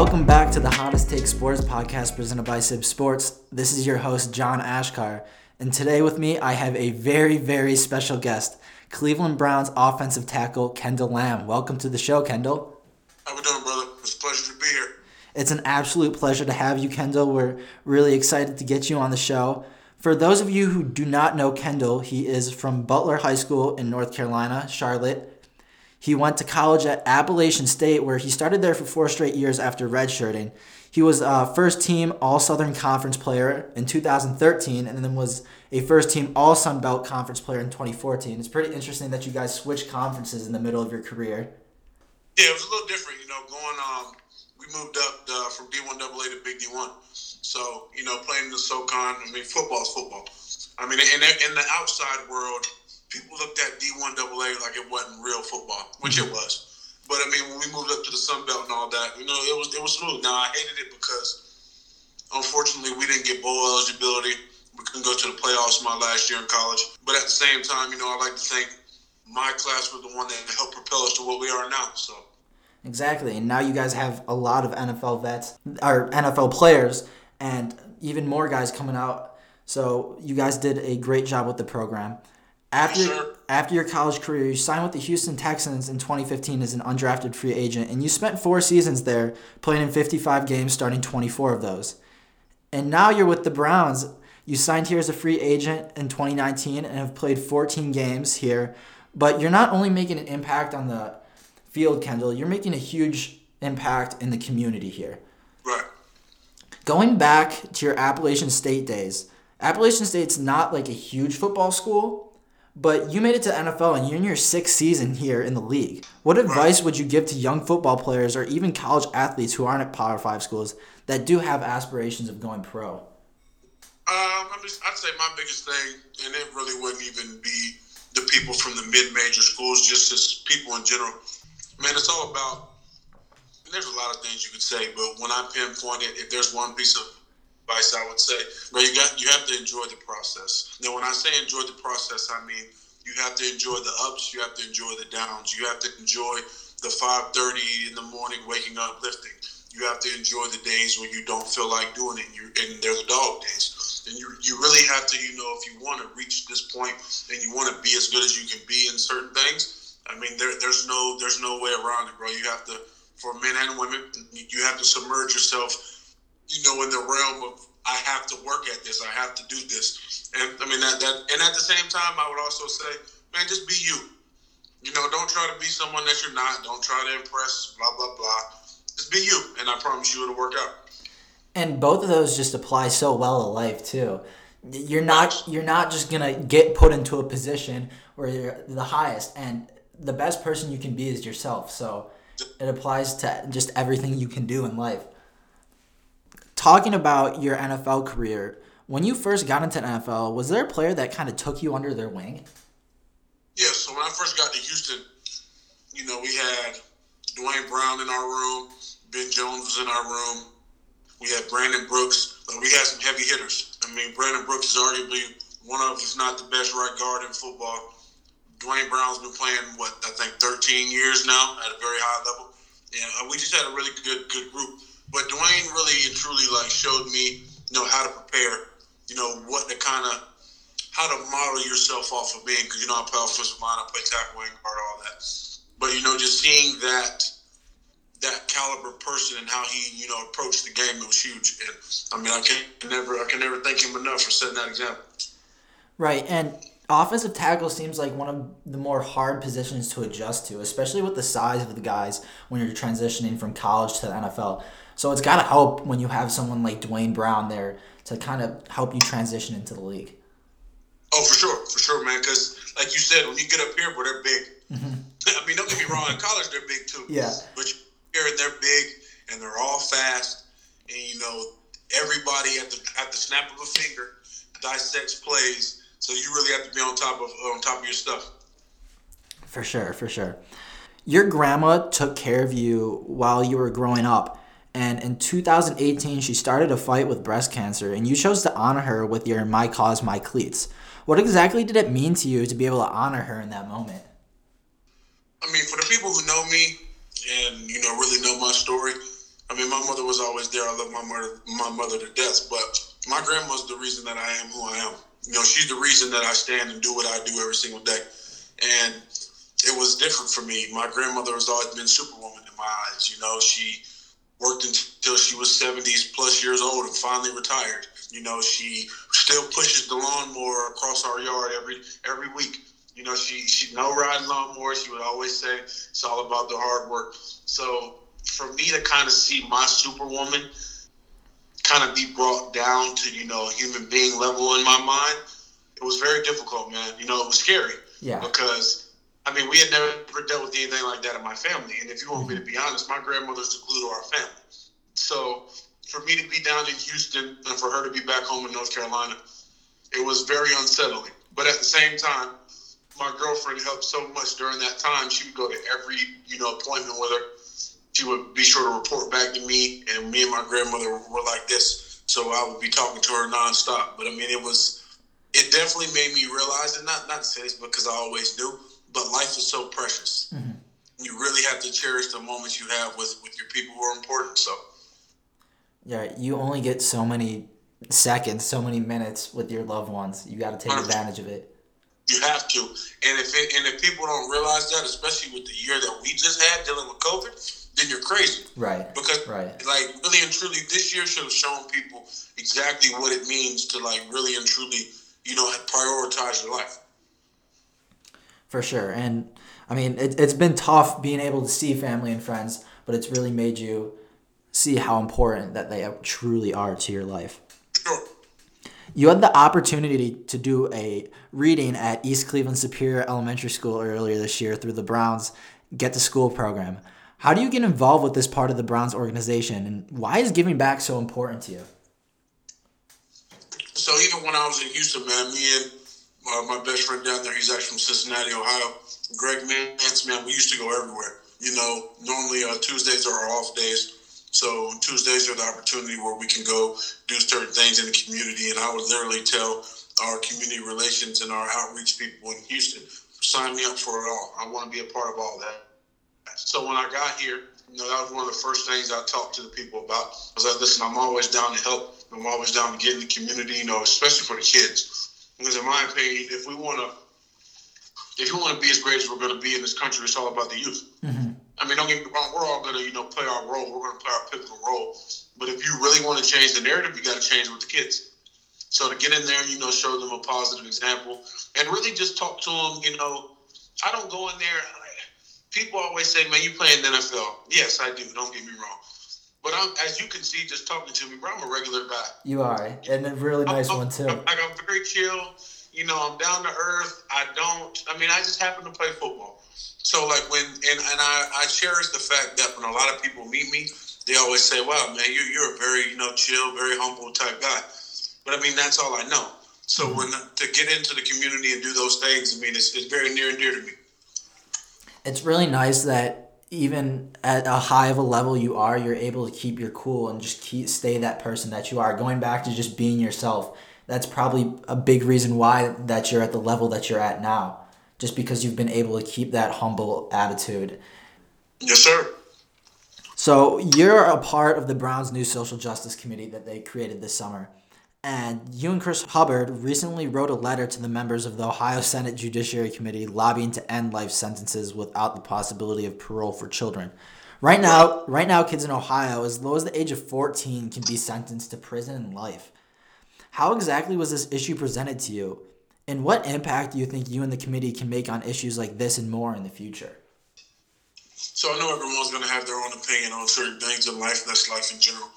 Welcome back to the Hottest Take Sports Podcast presented by Cib Sports. This is your host, John Achkar, and today with me I have a very, very special guest, Cleveland Browns offensive tackle Kendall Lamm. Welcome to the show, Kendall. How we doing, brother? It's a pleasure to be here. It's an absolute pleasure to have you, Kendall. We're really excited to get you on the show. For those of you who do not know Kendall, he is from Butler High School in North Carolina, Charlotte. He went to college at Appalachian State, where he started there for 4 straight years after redshirting. He was a first-team All-Southern Conference player in 2013, and then was a first-team All-Sun Belt Conference player in 2014. It's pretty interesting that you guys switched conferences in the middle of your career. Yeah, it was a little different, we moved up from D1AA to Big D1. So, playing in the SoCon, football's football. In the outside world, people looked at D1AA like it wasn't real football, which it was. But, when we moved up to the Sun Belt and all that, it was smooth. Now, I hated it because, unfortunately, we didn't get bowl eligibility. We couldn't go to the playoffs my last year in college. But at the same time, I like to think my class was the one that helped propel us to what we are now. So exactly. And now you guys have a lot of NFL vets, or NFL players, and even more guys coming out. So you guys did a great job with the program. After your college career, you signed with the Houston Texans in 2015 as an undrafted free agent, and you spent 4 seasons there, playing in 55 games, starting 24 of those. And now you're with the Browns. You signed here as a free agent in 2019 and have played 14 games here. But you're not only making an impact on the field, Kendall, you're making a huge impact in the community here. Right. Going back to your Appalachian State days, Appalachian State's not like a huge football school, but you made it to the NFL, and you're in your 6th season here in the league. What advice would you give to young football players or even college athletes who aren't at Power 5 schools that do have aspirations of going pro? I'd say my biggest thing, and it really wouldn't even be the people from the mid-major schools, just as people in general. It's all about, and there's a lot of things you could say, but when I pinpoint it, if there's one piece of advice, I would say, you have to enjoy the process. Now, when I say enjoy the process, you have to enjoy the ups, you have to enjoy the downs, you have to enjoy the 5:30 in the morning waking up lifting. You have to enjoy the days when you don't feel like doing it, and they're the dog days. And you really have to, if you want to reach this point and you want to be as good as you can be in certain things, there's no way around it, bro. You have to, for men and women, you have to submerge yourself in the realm of, I have to work at this, I have to do this. And and at the same time, I would also say, just be you. Don't try to be someone that you're not. Don't try to impress, blah, blah, blah. Just be you, and I promise you it'll work out. And both of those just apply so well to life, too. You're not just going to get put into a position where you're the highest, and the best person you can be is yourself. So it applies to just everything you can do in life. Talking about your NFL career, when you first got into the NFL, was there a player that kind of took you under their wing? Yeah, so when I first got to Houston, we had Dwayne Brown in our room, Ben Jones was in our room, we had Brandon Brooks, we had some heavy hitters. Brandon Brooks is arguably one of, if not the best right guard in football. Dwayne Brown's been playing, 13 years now at a very high level. And we just had a really good group. But Dwayne really and truly showed me, how to prepare, how to model yourself off of being, because I play offensive line, I play tackle, wing guard, all that. But just seeing that caliber person and how he approached the game, it was huge. And I can never thank him enough for setting that example. Right, and offensive tackle seems like one of the more hard positions to adjust to, especially with the size of the guys when you're transitioning from college to the NFL. So it's got to help when you have someone like Dwayne Brown there to kind of help you transition into the league. Oh, for sure, man. Because like you said, when you get up here, bro, they're big. Mm-hmm. Don't get me wrong. In college, they're big too. Yeah. But here, they're big, and they're all fast. And everybody at the snap of a finger dissects plays. So you really have to be on top of your stuff. For sure. Your grandma took care of you while you were growing up. And in 2018, she started a fight with breast cancer, and you chose to honor her with your My Cause, My Cleats. What exactly did it mean to you to be able to honor her in that moment? For the people who know me and, really know my story, mean, my mother was always there. I love my mother to death, but my grandma's the reason that I am who I am. You know, she's the reason that I stand and do what I do every single day. And it was different for me. My grandmother has always been Superwoman in my eyes. You know, she worked until she was 70s plus years old and finally retired. You know, she still pushes the lawnmower across our yard every week. You know, she no riding lawnmower. She would always say it's all about the hard work. So for me to kind of see my Superwoman kind of be brought down to, you know, human being level in my mind, it was very difficult, man. You know, it was scary. Yeah. Because, I mean, we had never dealt with anything like that in my family. And if you want me to be honest, my grandmother's the glue to our family. So for me to be down in Houston and for her to be back home in North Carolina, it was very unsettling. But at the same time, my girlfriend helped so much during that time. She would go to every, you know, appointment with her. She would be sure to report back to me and my grandmother were like this. So I would be talking to her nonstop. But I mean, it definitely made me realize, and not to say this because I always do, but life is so precious. Mm-hmm. You really have to cherish the moments you have with your people who are important. So yeah, you only get so many seconds, so many minutes with your loved ones. You got to take advantage of it. You have to. And if people don't realize that, especially with the year that we just had dealing with COVID, then you're crazy. Right. Because, like, really and truly, this year should have shown people exactly what it means to, like, really and truly, you know, prioritize your life. For sure. And, I mean, it's been tough being able to see family and friends, but it's really made you see how important that they truly are to your life. Sure. You had the opportunity to do a reading at East Cleveland Superior Elementary School earlier this year through the Browns Get to School program. How do you get involved with this part of the Browns organization, and why is giving back so important to you? So even when I was in Houston, man, me and my best friend down there, he's actually from Cincinnati, Ohio, Greg Mance, man, we used to go everywhere. You know, normally Tuesdays are our off days, so Tuesdays are the opportunity where we can go do certain things in the community, and I would literally tell our community relations and our outreach people in Houston, sign me up for it all. I want to be a part of all that. So when I got here, you know, that was one of the first things I talked to the people about. I was like, listen, I'm always down to help. I'm always down to get in the community, you know, especially for the kids. Because in my opinion, if you want to be as great as we're going to be in this country, it's all about the youth. Mm-hmm. I mean, don't get me wrong, we're all going to, you know, play our role. We're going to play our pivotal role. But if you really want to change the narrative, you got to change with the kids. So to get in there, you know, show them a positive example and really just talk to them, you know. I don't go in there. People always say, man, you play in the NFL. Yes, I do. Don't get me wrong. But I'm, as you can see, just talking to me, bro, I'm a regular guy. You are. And a really nice one, too. I'm very chill. You know, I'm down to earth. I just happen to play football. So, like, I cherish the fact that when a lot of people meet me, they always say, wow, man, you're a very, you know, chill, very humble type guy. But, I mean, that's all I know. So, when to get into the community and do those things, I mean, it's very near and dear to me. It's really nice that even at a high of a level you are, you're able to keep your cool and just stay that person that you are. Going back to just being yourself, that's probably a big reason why that you're at the level that you're at now, just because you've been able to keep that humble attitude. Yes, sir. So you're a part of the Browns' new social justice committee that they created this summer. And you and Chris Hubbard recently wrote a letter to the members of the Ohio Senate Judiciary Committee lobbying to end life sentences without the possibility of parole for children. Right now, kids in Ohio, as low as the age of 14, can be sentenced to prison and life. How exactly was this issue presented to you? And what impact do you think you and the committee can make on issues like this and more in the future? So I know everyone's going to have their own opinion on certain things in life, and that's life in general.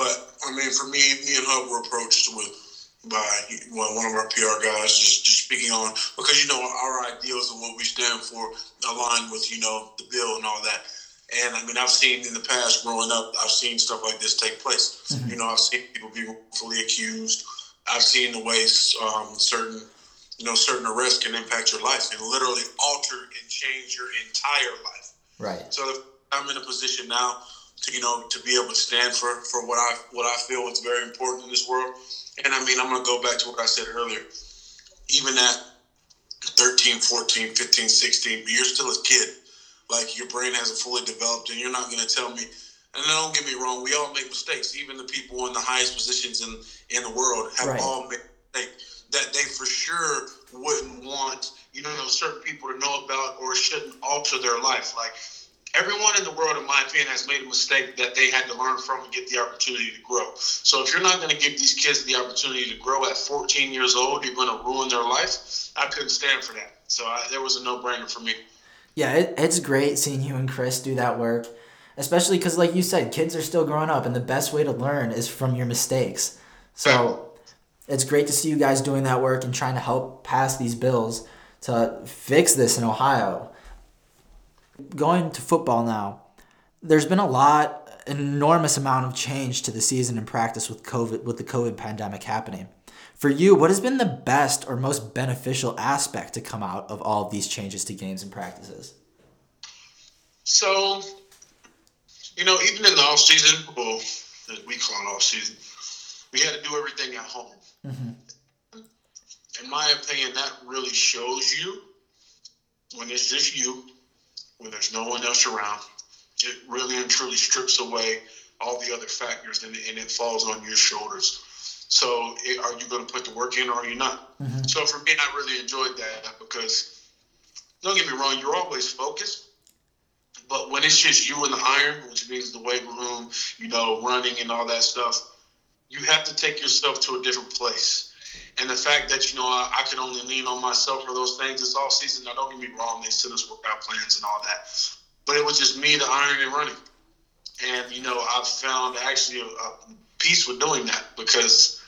But, I mean, for me and Hub were approached by one of our PR guys just speaking on, because, you know, our ideals and what we stand for align with, you know, the bill and all that. And, I mean, I've seen in the past growing up, I've seen stuff like this take place. Mm-hmm. You know, I've seen people be wrongfully accused. I've seen the ways certain arrests can impact your life and literally alter and change your entire life. Right. So if I'm in a position now to be able to stand for what I feel is very important in this world. And, I mean, I'm going to go back to what I said earlier. Even at 13, 14, 15, 16, you're still a kid. Like, your brain hasn't fully developed, and you're not going to tell me And don't get me wrong, we all make mistakes. Even the people in the highest positions in the world have all made mistakes that they for sure wouldn't want, you know, certain people to know about or shouldn't alter their life. Like, everyone in the world, in my opinion, has made a mistake that they had to learn from and get the opportunity to grow. So if you're not going to give these kids the opportunity to grow at 14 years old, you're going to ruin their life. I couldn't stand for that. So there was a no-brainer for me. Yeah, it's great seeing you and Chris do that work, especially because, like you said, kids are still growing up, and the best way to learn is from your mistakes. So it's great to see you guys doing that work and trying to help pass these bills to fix this in Ohio. Going to football now, there's been an enormous amount of change to the season and practice with the COVID pandemic happening. For you, what has been the best or most beneficial aspect to come out of all of these changes to games and practices? So, you know, even in the off season, well, as we call it off season, we had to do everything at home. Mm-hmm. In my opinion, that really shows you when it's just you, when there's no one else around, it really and truly strips away all the other factors and it falls on your shoulders. So are you going to put the work in or are you not? Mm-hmm. So for me, I really enjoyed that because, don't get me wrong, you're always focused. But when it's just you and the iron, which means the weight room, you know, running and all that stuff, you have to take yourself to a different place. And the fact that, you know, I could only lean on myself for those things this offseason. Now, don't get me wrong, they sent us workout plans and all that. But it was just me, the iron, and running. And, you know, I've found actually a peace with doing that because,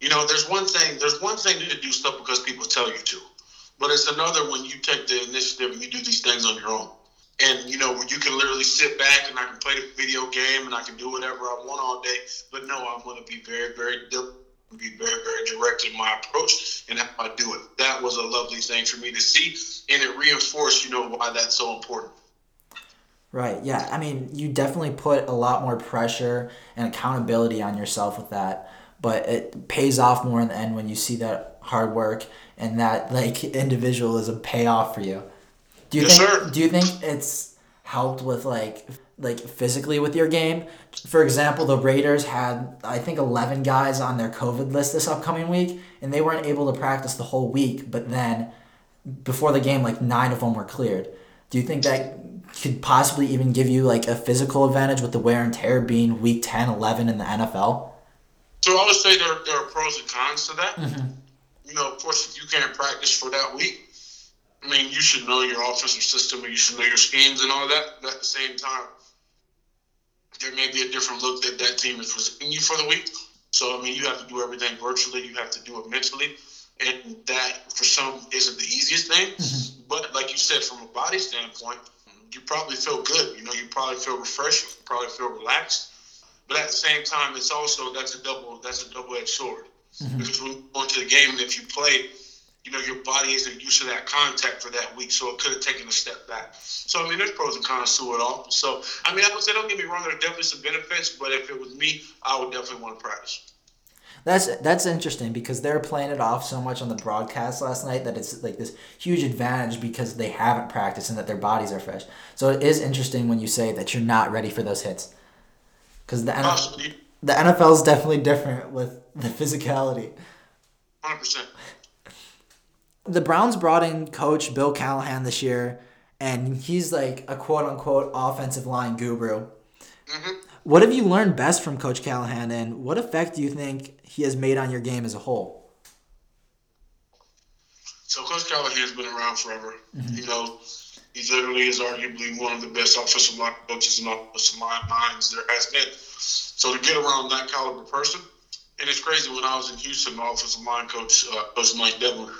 you know, there's one thing to do stuff because people tell you to. But it's another when you take the initiative and you do these things on your own. And, you know, where you can literally sit back and I can play the video game and I can do whatever I want all day. But, no, I'm going to be very, very diligent. Be very, very direct in my approach and how I do it. That was a lovely thing for me to see, and it reinforced, you know, why that's so important. Right, yeah. I mean, you definitely put a lot more pressure and accountability on yourself with that, but it pays off more in the end when you see that hard work and that, like, individualism pay off for you. Do you think it's helped with, like physically with your game? For example, the Raiders had, I think, 11 guys on their COVID list this upcoming week, and they weren't able to practice the whole week, but then before the game, like 9 of them were cleared. Do you think that could possibly even give you like a physical advantage with the wear and tear being week 10, 11 in the NFL? So I would say there are pros and cons to that. Mm-hmm. You know, of course, if you can't practice for that week, I mean, you should know your offensive system and you should know your schemes and all that, but at the same time, there may be a different look that team is presenting you for the week. So, I mean, you have to do everything virtually. You have to do it mentally. And that, for some, isn't the easiest thing. Mm-hmm. But like you said, from a body standpoint, you probably feel good. You know, you probably feel refreshed. You probably feel relaxed. But at the same time, it's also, that's a double-edged sword. Mm-hmm. Because when you go into the game and if you play, you know, your body isn't used to that contact for that week, so it could have taken a step back. So, I mean, there's pros and cons to it all. So, I mean, I would say, don't get me wrong, there are definitely some benefits, but if it was me, I would definitely want to practice. That's interesting because they're playing it off so much on the broadcast last night that it's like this huge advantage because they haven't practiced and that their bodies are fresh. So it is interesting when you say that you're not ready for those hits because the NFL is definitely different with the physicality. 100%. The Browns brought in coach Bill Callahan this year, and he's like a quote-unquote offensive line guru. Mm-hmm. What have you learned best from Coach Callahan, and what effect do you think he has made on your game as a whole? So Coach Callahan's been around forever. Mm-hmm. You know, he literally is arguably one of the best offensive line coaches and offensive line minds there has been. So to get around that caliber person, and it's crazy, when I was in Houston, the offensive line coach, Coach Mike Devlin,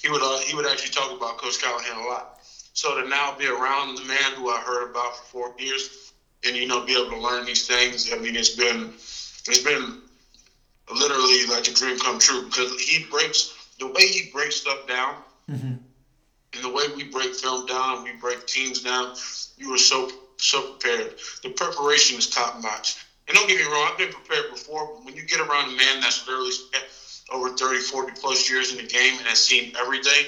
he would actually talk about Coach Callahan a lot. So to now be around the man who I heard about for 4 years and, you know, be able to learn these things, I mean, it's been literally like a dream come true because the way he breaks stuff down, mm-hmm. and the way we break film down, we break teams down, you are so prepared. The preparation is top notch. And don't get me wrong, I've been prepared before, but when you get around a man that's literally over 30, 40 plus years in the game and has seen everything,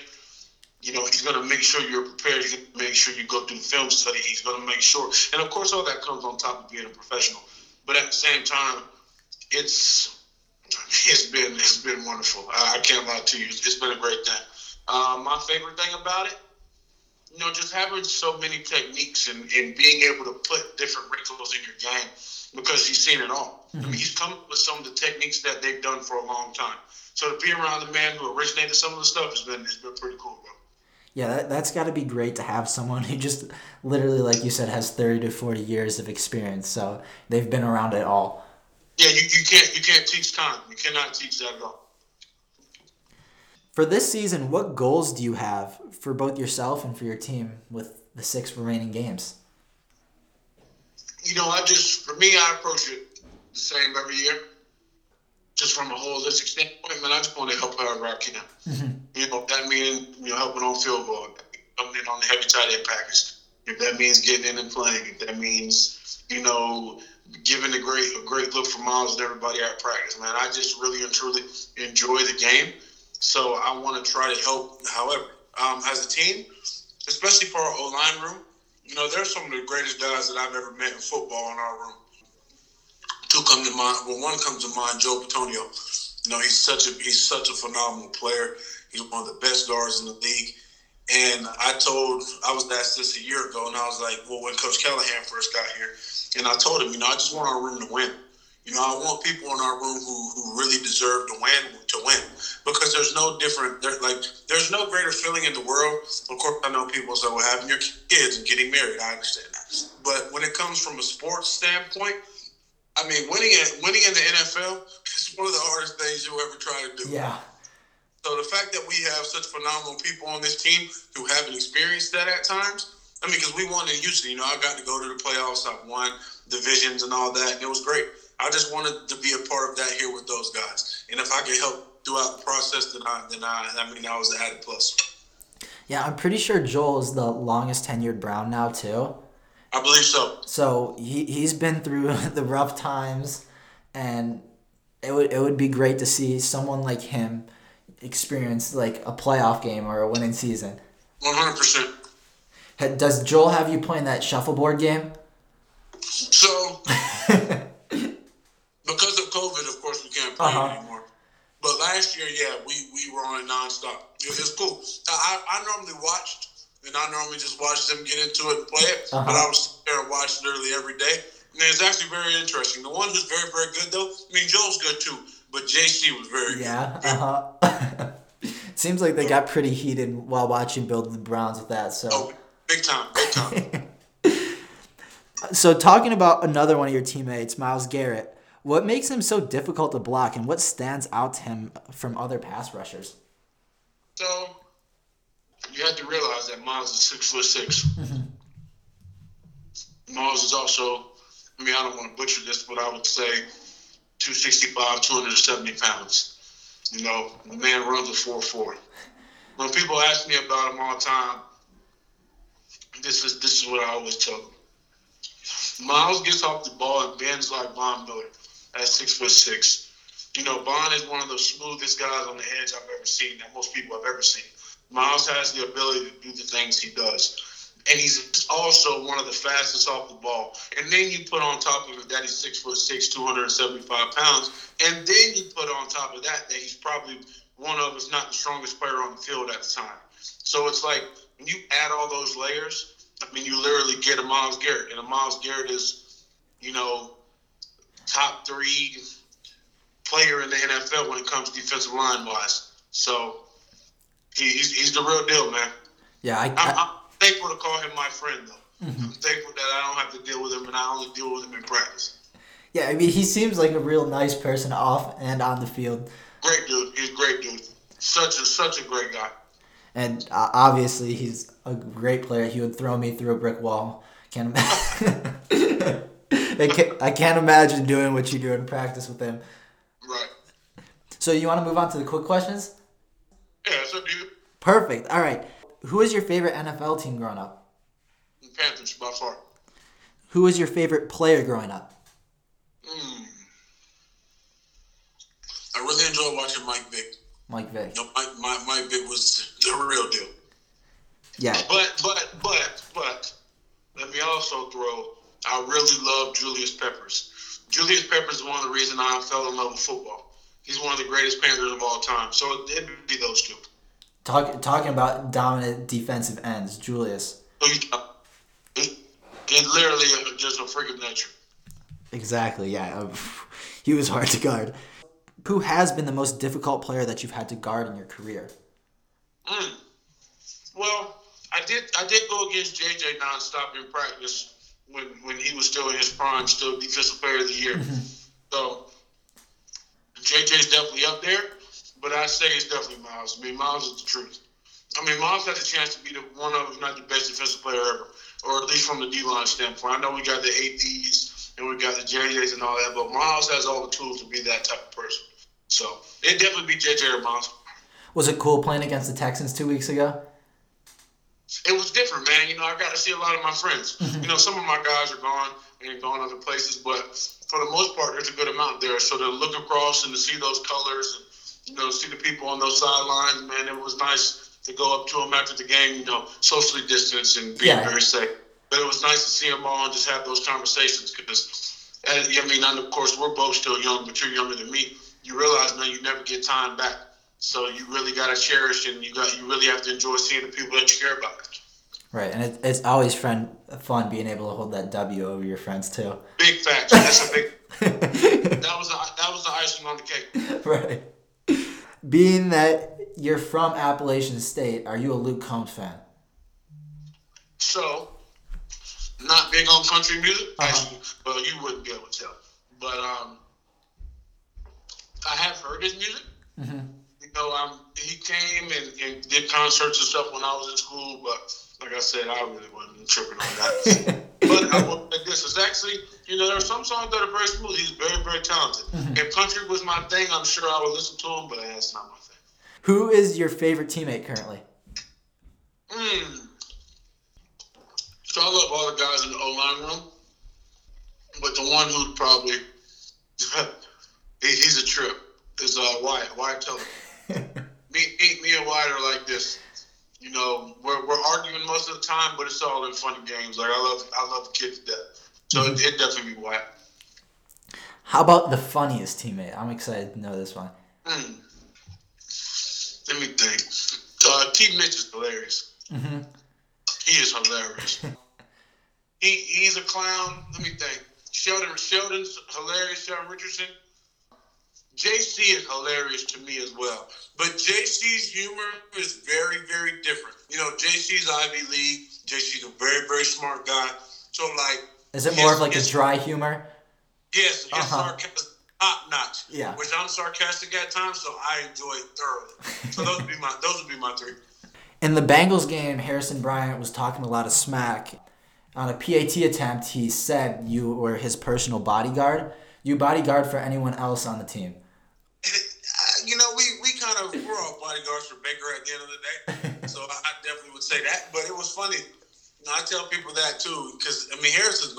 You know, he's going to make sure you're prepared. He's going to make sure you go through the film study. He's going to make sure. And, of course, all that comes on top of being a professional. But at the same time, it's been wonderful. I can't lie to you. It's been a great thing. My favorite thing about it, you know, just having so many techniques and being able to put different wrinkles in your game because he's seen it all. Mm-hmm. I mean, he's come up with some of the techniques that they've done for a long time. So to be around the man who originated some of the stuff has been pretty cool, bro. Yeah, that's got to be great to have someone who just literally, like you said, has 30 to 40 years of experience. So they've been around it all. Yeah, you can't teach time. You cannot teach that at all. For this season, what goals do you have for both yourself and for your team with the 6 remaining games? You know, I approach it the same every year. Just from a holistic standpoint, man, I just want to help however I can. Mm-hmm. You know, that means, you know, helping on field goal, coming in on the heavy tight end package. If that means getting in and playing, if that means, you know, giving a great look for Miles and everybody at practice, man, I just really and truly enjoy the game. So I want to try to help. However, as a team, especially for our O-line room, you know, they're some of the greatest guys that I've ever met in football in our room. Two come to mind. Well, one comes to mind, Joel Bitonio. You know, he's such a phenomenal player. He's one of the best guards in the league. And I was asked this a year ago, and I was like, well, when Coach Callahan first got here, and I told him, you know, I just want our room to win. You know, I want people in our room who really deserve to win. Because there's no greater feeling in the world. Of course, I know people say, well, having your kids and getting married, I understand that. But when it comes from a sports standpoint, I mean, winning in the NFL is one of the hardest things you'll ever try to do. Yeah. So the fact that we have such phenomenal people on this team who haven't experienced that at times, I mean, because we won in Houston, you know, I got to go to the playoffs, I won divisions and all that, and it was great. I just wanted to be a part of that here with those guys. And if I could help throughout the process, then that was an added plus. Yeah, I'm pretty sure Joel is the longest tenured Brown now, too. I believe so. So he's been through the rough times, and it would be great to see someone like him experience like a playoff game or a winning season. 100%. Does Joel have you playing that shuffleboard game? So, because of COVID, of course, we can't play anymore. But last year, yeah, we were on it nonstop. It was cool. I normally watched. And I normally just watch them get into it and play it. Uh-huh. But I was there and watched literally every day. And it's actually very interesting. The one who's very, very good, though, I mean, Joel's good, too. But J.C. was very good. Yeah, uh-huh. Seems like they got pretty heated while watching Build the Browns with that. So big time. So talking about another one of your teammates, Miles Garrett, what makes him so difficult to block and what stands out to him from other pass rushers? So you have to realize that Miles is 6'6". Mm-hmm. Miles is also, I mean, I don't want to butcher this, but I would say 265, 270 pounds. You know, the man runs a 4.4. When people ask me about him all the time, this is what I always tell them. Miles gets off the ball and bends like Von Miller at 6'6". You know, Von is one of the smoothest guys on the edge I've ever seen, that most people have ever seen. Miles has the ability to do the things he does. And he's also one of the fastest off the ball. And then you put on top of it that he's 6'6", 275 pounds. And then you put on top of that he's probably one of, if not the strongest player on the field at the time. So it's like when you add all those layers, I mean, you literally get a Miles Garrett. And a Miles Garrett is, you know, top 3 player in the NFL when it comes defensive line-wise. So He's the real deal, man. Yeah, I'm thankful to call him my friend, though. Mm-hmm. I'm thankful that I don't have to deal with him, and I only deal with him in practice. Yeah, I mean, he seems like a real nice person off and on the field. Great dude. He's a great dude. Such a great guy. And obviously, he's a great player. He would throw me through a brick wall. I can't imagine doing what you do in practice with him. Right. So you want to move on to the quick questions? Yeah, so do you. Perfect. All right. Who was your favorite NFL team growing up? The Panthers, by far. Who was your favorite player growing up? I really enjoyed watching Mike Vick. Mike Vick. You know, Mike Vick was the real deal. Yeah. But let me also throw, I really love Julius Peppers. Julius Peppers is one of the reasons I fell in love with football. He's one of the greatest Panthers of all time. So it'd be those two. Talking about dominant defensive ends, Julius. It literally just a freak of nature. Exactly, yeah. He was hard to guard. Who has been the most difficult player that you've had to guard in your career? Well, I did go against J.J. nonstop in practice when he was still in his prime, still Defensive Player of the Year. So J.J.'s definitely up there, but I'd say it's definitely Miles. I mean, Miles is the truth. I mean, Miles had the chance to be the one of, if not the best defensive player ever, or at least from the D-line standpoint. I know we got the ADs and we got the JJs and all that, but Miles has all the tools to be that type of person. So it'd definitely be JJ or Miles. Was it cool playing against the Texans 2 weeks ago? It was different, man. You know, I got to see a lot of my friends. You know, some of my guys are gone and gone other places, but for the most part, there's a good amount there. So to look across and to see those colors and, you know, see the people on those sidelines, man, it was nice to go up to them after the game, you know, socially distance and being very safe. But it was nice to see them all and just have those conversations because, I mean, and of course, we're both still young, but you're younger than me. You realize, man, you never get time back. So you really got to cherish and you really have to enjoy seeing the people that you care about. Right, and it's always fun being able to hold that W over your friends, too. Big facts. That's a big that was the icing on the cake. Right. Being that you're from Appalachian State, are you a Luke Combs fan? So, not big on country music, actually, but you wouldn't be able to tell. But I have heard his music. You know, he came and did concerts and stuff when I was in school, but like I said, I really wasn't tripping on that. But I will say this, it's actually, you know, there are some songs that are very smooth. He's very, very talented. If country was my thing, I'm sure I would listen to him, but that's not my thing. Who is your favorite teammate currently? So I love all the guys in the O-line room, but the one who probably, he's a trip, is Wyatt. Wyatt Teller. me and Wyatt are like this. You know, we're arguing most of the time, but it's all in fun and games. Like, I love kids to death. So it'd definitely be Wyatt. How about the funniest teammate? I'm excited to know this one. Let me think. T. Mitch is hilarious. He is hilarious. He's a clown. Let me think. Sheldon's hilarious. Sheldon Richardson. J.C. is hilarious to me as well. But J.C.'s humor is very, very different. You know, J.C.'s Ivy League. J.C.'s a very, very smart guy. So, like... Is it more of like a dry humor? Yes, his sarcasm top-notch. Yeah. Which I'm sarcastic at times, so I enjoy it thoroughly. So those would be my three. In the Bengals game, Harrison Bryant was talking a lot of smack. On a PAT attempt, he said you were his personal bodyguard. You bodyguard for anyone else on the team. You know, we're all bodyguards for Baker at the end of the day, so I definitely would say that. But it was funny. You know, I tell people that too, because I mean, Harrison's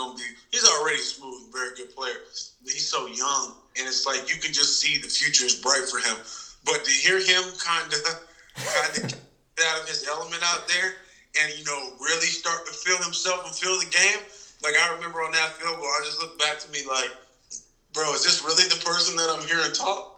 he's already smooth, very good player. He's so young, and it's like you can just see the future is bright for him. But to hear him kind of get out of his element out there, and you know, really start to feel himself and feel the game. Like I remember on that field goal, I just looked back to me like, bro, is this really the person that I'm hearing talk?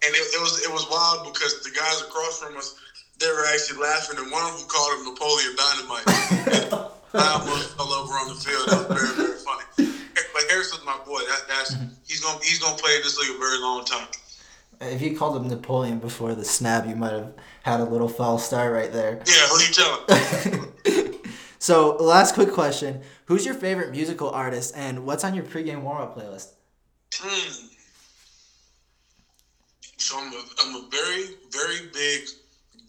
And it was wild because the guys across from us, they were actually laughing, and one of them called him Napoleon Dynamite. I almost fell over on the field. That was very, very funny. But Harrison's my boy. He's gonna play in this league a very long time. If you called him Napoleon before the snap, you might have had a little foul start right there. Yeah, who you telling? So, last quick question: who's your favorite musical artist, and what's on your pregame warm-up playlist? So I'm a very, very big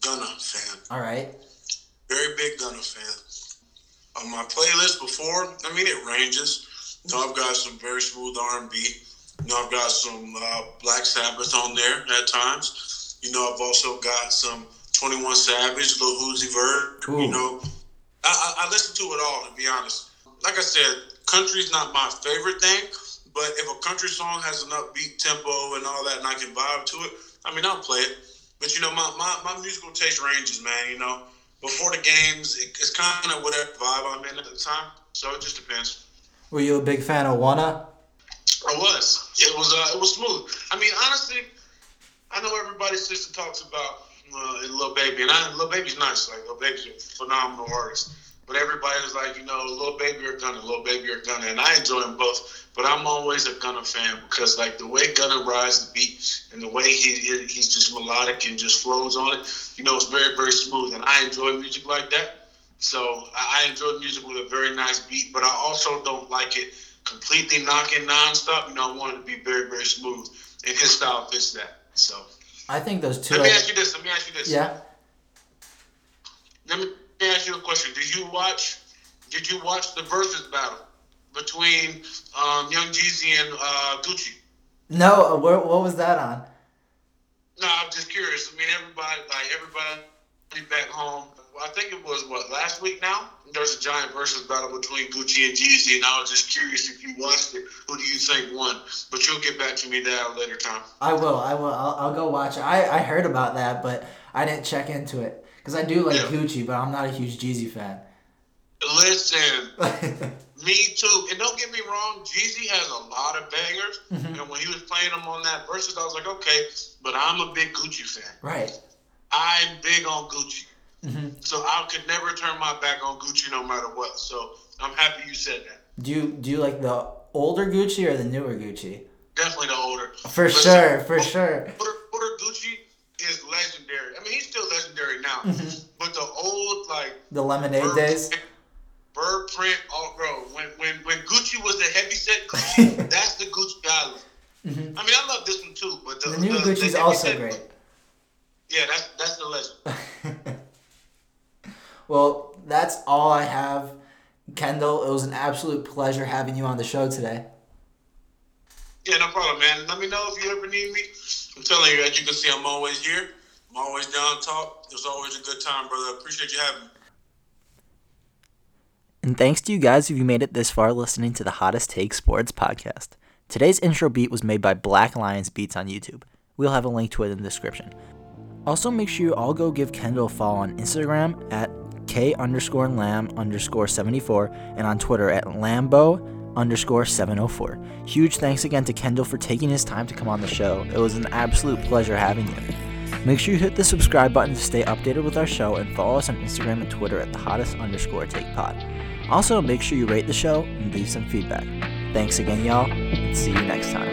Gunna fan. All right. Very big Gunna fan. On my playlist before, I mean, it ranges. You know, I've got some very smooth R&B. You know, I've got some Black Sabbath on there at times. You know, I've also got some 21 Savage, Lil Uzi Vert. Cool. You know, I listen to it all, to be honest. Like I said, country's not my favorite thing. But if a country song has an upbeat tempo and all that and I can vibe to it, I mean, I'll play it. But, you know, my musical taste ranges, man, you know. before the games, it's kind of whatever vibe I'm in at the time. So it just depends. Were you a big fan of Wanna? I was. It was smooth. I mean, honestly, I know everybody's sister talks about Lil Baby, and Lil Baby's nice. Like, Lil Baby's a phenomenal artist. But everybody was like, you know, Lil Baby or Gunna, Lil Baby or Gunna, and I enjoy them both. But I'm always a Gunna fan because, like, the way Gunna rides the beat and the way he's just melodic and just flows on it, you know, it's very, very smooth. And I enjoy music like that. So I enjoy music with a very nice beat, but I also don't like it completely knocking nonstop. You know, I want it to be very, very smooth, and his style fits that. So I think those two. Let me ask you this. Yeah. Let me ask you a question. Did you watch the versus battle between Young Jeezy and Gucci? No. What was that on? No, I'm just curious. I mean, everybody back home. I think it was last week now. There's a giant versus battle between Gucci and Jeezy, and I was just curious if you watched it. Who do you think won? But you'll get back to me that later time. I will. I'll go watch it. I heard about that, but I didn't check into it. Because I do like Gucci, but I'm not a huge Jeezy fan. Listen, me too. And don't get me wrong, Jeezy has a lot of bangers. Mm-hmm. And when he was playing them on that versus, I was like, okay, but I'm a big Gucci fan. Right. I'm big on Gucci. Mm-hmm. So I could never turn my back on Gucci no matter what. So I'm happy you said that. Do you like the older Gucci or the newer Gucci? Definitely the older. For sure. Older Gucci is legendary. I mean, he's still legendary now. Mm-hmm. But the old, like... The Lemonade days? Bird print, all bro. When Gucci was the heavyset Gucci, that's the Gucci I love. Mm-hmm. I mean, I love this one too, but... The new Gucci's also great. Yeah, that's the legend. Well, that's all I have. Kendall, it was an absolute pleasure having you on the show today. Yeah, no problem, man. Let me know if you ever need me. I'm telling you, as you can see, I'm always here. I'm always down to talk. It was always a good time, brother. I appreciate you having me. And thanks to you guys if you made it this far listening to the Hottest Take Sports podcast. Today's intro beat was made by Black Lions Beats on YouTube. We'll have a link to it in the description. Also, make sure you all go give Kendall a follow on Instagram at K_Lamb_74 and on Twitter at Lambo_704. Huge thanks again to Kendall for taking his time to come on the show. It was an absolute pleasure having you. Make sure you hit the subscribe button to stay updated with our show and follow us on Instagram and Twitter at the hottest_take pod. Also, make sure you rate the show and leave some feedback. Thanks again, y'all, and see you next time.